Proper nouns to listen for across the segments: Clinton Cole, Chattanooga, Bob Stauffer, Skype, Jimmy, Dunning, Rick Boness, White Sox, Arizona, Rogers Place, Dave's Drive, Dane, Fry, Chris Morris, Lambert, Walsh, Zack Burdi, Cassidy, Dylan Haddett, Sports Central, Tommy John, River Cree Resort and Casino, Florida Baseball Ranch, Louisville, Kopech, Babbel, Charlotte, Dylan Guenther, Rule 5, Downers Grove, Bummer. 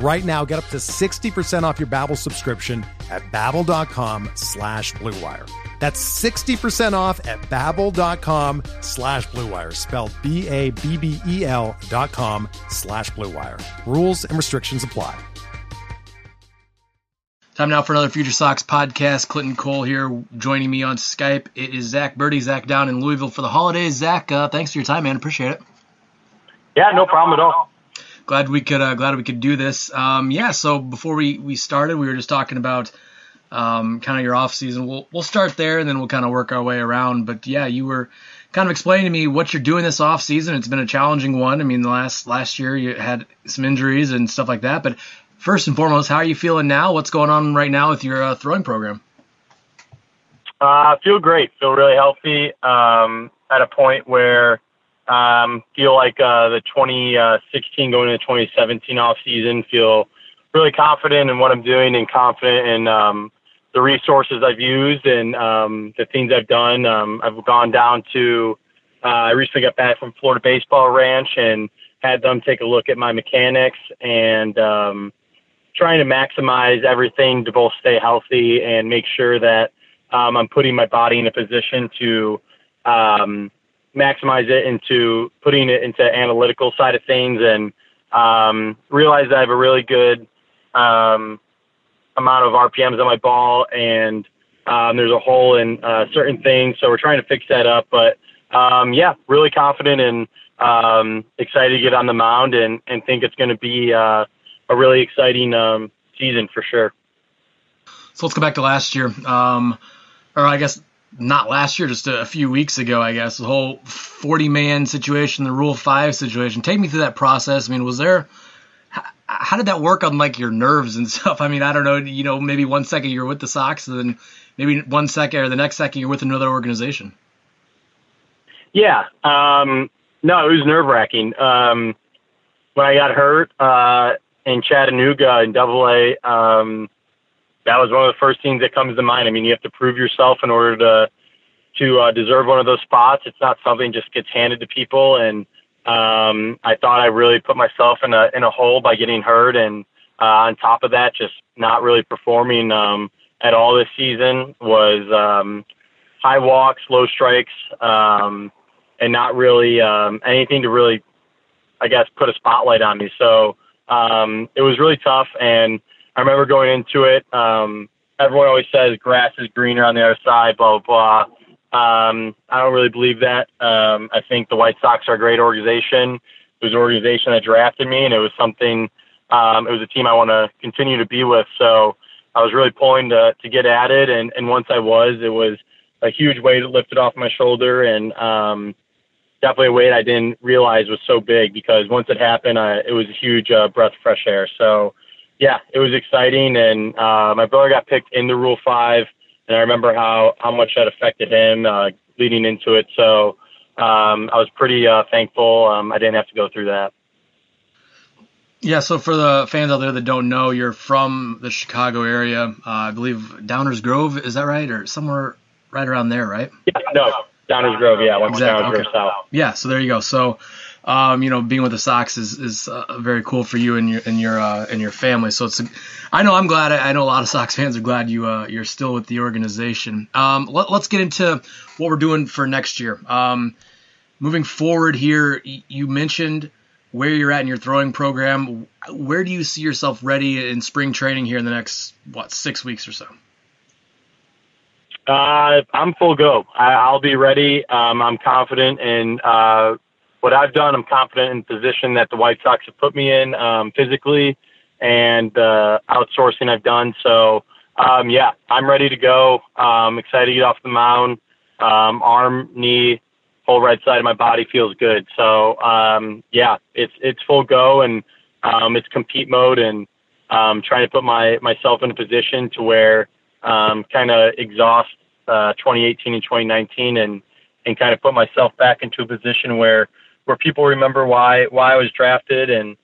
Right now, get up to 60% off your Babbel subscription at babbel.com/BlueWire. That's 60% off at babbel.com/BlueWire, spelled BABBEL.com/BlueWire. Rules and restrictions apply. Time now for another Future Sox podcast. Clinton Cole here, joining me on Skype. It is Zack Burdi, Zack down in Louisville for the holidays. Zack, thanks for your time, man. Appreciate it. Yeah, no problem at all. Glad we could do this. So before we started, we were just talking about kind of your off season. We'll start there and then we'll kind of work our way around. But yeah, you were kind of explaining to me what you're doing this off season. It's been a challenging one. I mean, the last year you had some injuries and stuff like that. But first and foremost, how are you feeling now? What's going on right now with your throwing program? I feel great. Feel really healthy. At a point where feel like the 2016 going into the 2017 off season. Feel really confident in what I'm doing and confident in the resources I've used and the things I've done. I've gone down to I recently got back from Florida Baseball Ranch and had them take a look at my mechanics and trying to maximize everything to both stay healthy and make sure that I'm putting my body in a position to maximize it into putting it into analytical side of things and realize that I have a really good amount of RPMs on my ball and there's a hole in certain things. So we're trying to fix that up. But really confident and excited to get on the mound and think it's going to be a really exciting season for sure. So let's go back to last year. Or I guess not last year, just a few weeks ago, I guess, the whole 40-man situation, the Rule 5 situation. Take me through that process. I mean, was there – how did that work on, like, your nerves and stuff? I mean, I don't know, you know, maybe 1 second you're with the Sox and then maybe 1 second or the next second you're with another organization. Yeah. No, it was nerve-wracking. When I got hurt in Chattanooga in AA, that was one of the first things that comes to mind. I mean, you have to prove yourself in order to deserve one of those spots. It's not something that just gets handed to people. And I thought I really put myself in a hole by getting hurt. And on top of that, just not really performing at all this season was high walks, low strikes, and not really anything to really, I guess, put a spotlight on me. So it was really tough. And I remember going into it, everyone always says grass is greener on the other side, blah, blah, blah. I don't really believe that. I think the White Sox are a great organization. It was an organization that drafted me, and it was something, it was a team I want to continue to be with. So I was really pulling to get at it, and once I was, it was a huge weight lifted off my shoulder, and definitely a weight I didn't realize was so big, because once it happened, it was a huge breath of fresh air. So yeah, it was exciting, and my brother got picked in the Rule 5, and I remember how much that affected him leading into it. So I was pretty thankful I didn't have to go through that. Yeah, so for the fans out there that don't know, you're from the Chicago area. I believe Downers Grove, is that right? Or somewhere right around there, right? Yeah, no, Downers Grove, yeah. Exactly. Downers Grove South. Yeah, so there you go. So being with the Sox is very cool for you and your family. So I'm glad. I know a lot of Sox fans are glad you're still with the organization. Let's get into what we're doing for next year. Moving forward here, you mentioned where you're at in your throwing program. Where do you see yourself ready in spring training here in the next 6 weeks or so? I'm full go. I'll be ready. I'm confident in what I've done, I'm confident in the position that the White Sox have put me in physically and outsourcing I've done. So, yeah, I'm ready to go. Excited to get off the mound. Arm, knee, whole right side of my body feels good. So, yeah, it's full go, and it's compete mode, and trying to put myself in a position to where kind of exhaust 2018 and 2019 and kind of put myself back into a position where people remember why I was drafted and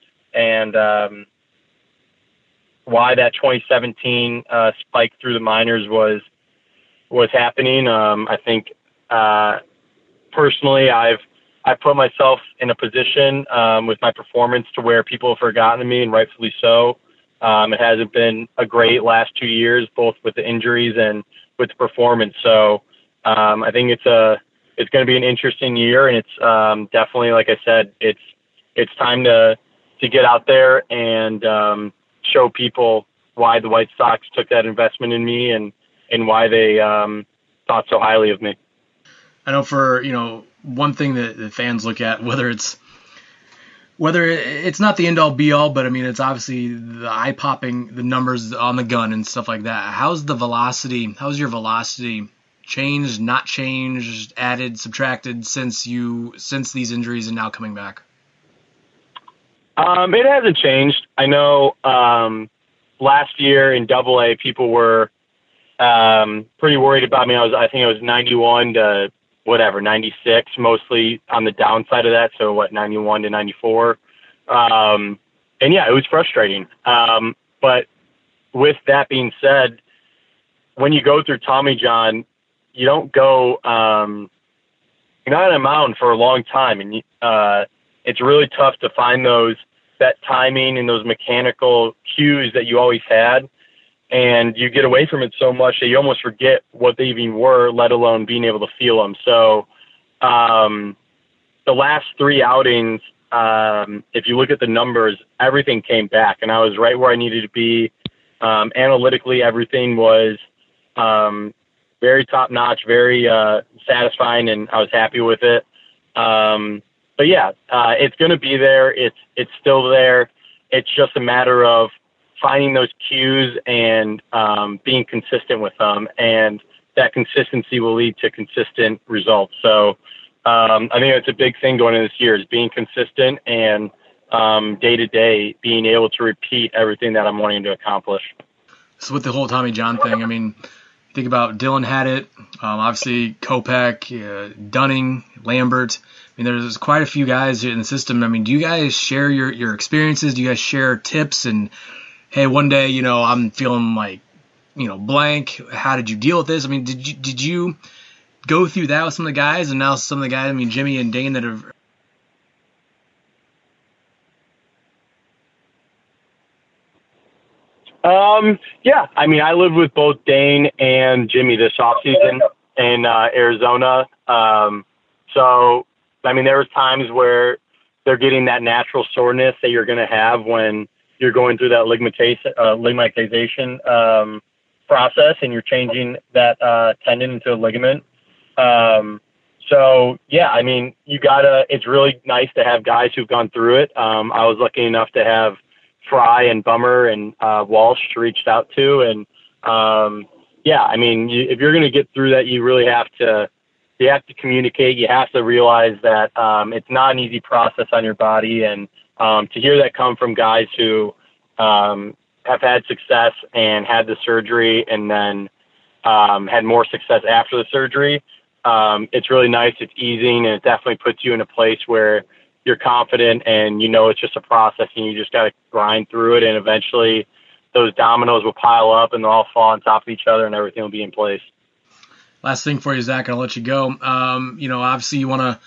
why that 2017 spike through the minors was happening. I think personally, I put myself in a position with my performance to where people have forgotten me, and rightfully so. It hasn't been a great last 2 years, both with the injuries and with the performance. So I think it's going to be an interesting year, and it's definitely, like I said, it's time to get out there and show people why the White Sox took that investment in me and why they thought so highly of me. I know for, one thing that the fans look at, whether it's not the end all be all, but I mean, it's obviously the eye popping, the numbers on the gun and stuff like that. How's your velocity changed, not changed, added, subtracted since these injuries and now coming back? It hasn't changed. I know, last year in Double-A, people were, pretty worried about me. I think I was 91 to 96, mostly on the downside of that. So 91 to 94. And yeah, it was frustrating. But with that being said, when you go through Tommy John, you don't go, you're not on a mound for a long time. And, it's really tough to find that timing and those mechanical cues that you always had. And you get away from it so much that you almost forget what they even were, let alone being able to feel them. So the last three outings, if you look at the numbers, everything came back, and I was right where I needed to be. Analytically, everything was very top-notch, very satisfying, and I was happy with it. But yeah, it's going to be there. It's still there. It's just a matter of finding those cues and being consistent with them, and that consistency will lead to consistent results. So I think that's a big thing going into this year, is being consistent and day to day being able to repeat everything that I'm wanting to accomplish. So with the whole Tommy John thing, I mean, think about Dylan Haddett, obviously Kopech, Dunning, Lambert. I mean, there's quite a few guys in the system. I mean, do you guys share your experiences? Do you guys share tips and, hey, one day, I'm feeling like, blank. How did you deal with this? I mean, did you go through that with some of the guys, and now some of the guys, I mean, Jimmy and Dane that have. Yeah, I mean, I lived with both Dane and Jimmy this offseason in Arizona. So, I mean, there was times where they're getting that natural soreness that you're going to have when you're going through that ligmatization process, and you're changing that tendon into a ligament. So, yeah, I mean, it's really nice to have guys who've gone through it. I was lucky enough to have Fry and Bummer and Walsh reached out to. And yeah, I mean, if you're going to get through that, you really have to communicate. You have to realize that it's not an easy process on your body. And to hear that come from guys who have had success and had the surgery and then had more success after the surgery, it's really nice. It's easing, and it definitely puts you in a place where you're confident, and it's just a process, and you just got to grind through it, and eventually those dominoes will pile up and they'll all fall on top of each other, and everything will be in place. Last thing for you, Zach, and I'll let you go. Obviously you want to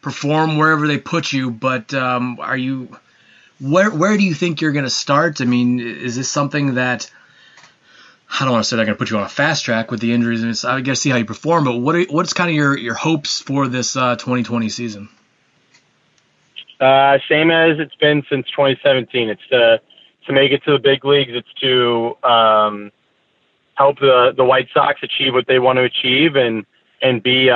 perform wherever they put you, but where do you think you're going to start? I mean, is this something that, I don't want to say they're going to put you on a fast track with the injuries, and I guess see how you perform, but what's kind of your hopes for this 2020 season? Same as it's been since 2017. It's to make it to the big leagues. It's to help the White Sox achieve what they want to achieve and be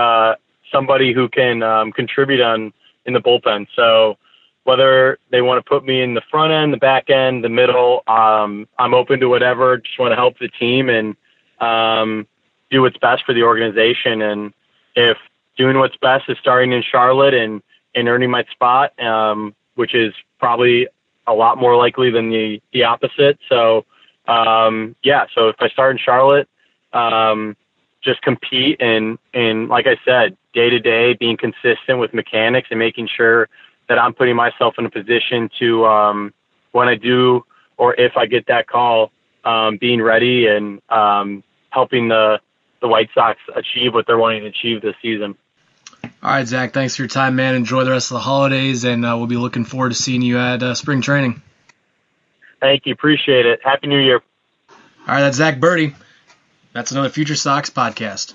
somebody who can contribute on in the bullpen. So whether they want to put me in the front end, the back end, the middle, I'm open to whatever. Just want to help the team and do what's best for the organization. And if doing what's best is starting in Charlotte and earning my spot, which is probably a lot more likely than the opposite. So, yeah, so if I start in Charlotte, just compete. And like I said, day to day, being consistent with mechanics and making sure that I'm putting myself in a position to, when I do, or if I get that call, being ready and, helping the White Sox achieve what they're wanting to achieve this season. All right, Zach, thanks for your time, man. Enjoy the rest of the holidays, and we'll be looking forward to seeing you at spring training. Thank you. Appreciate it. Happy New Year. All right, that's Zack Burdi. That's another Future Sox podcast.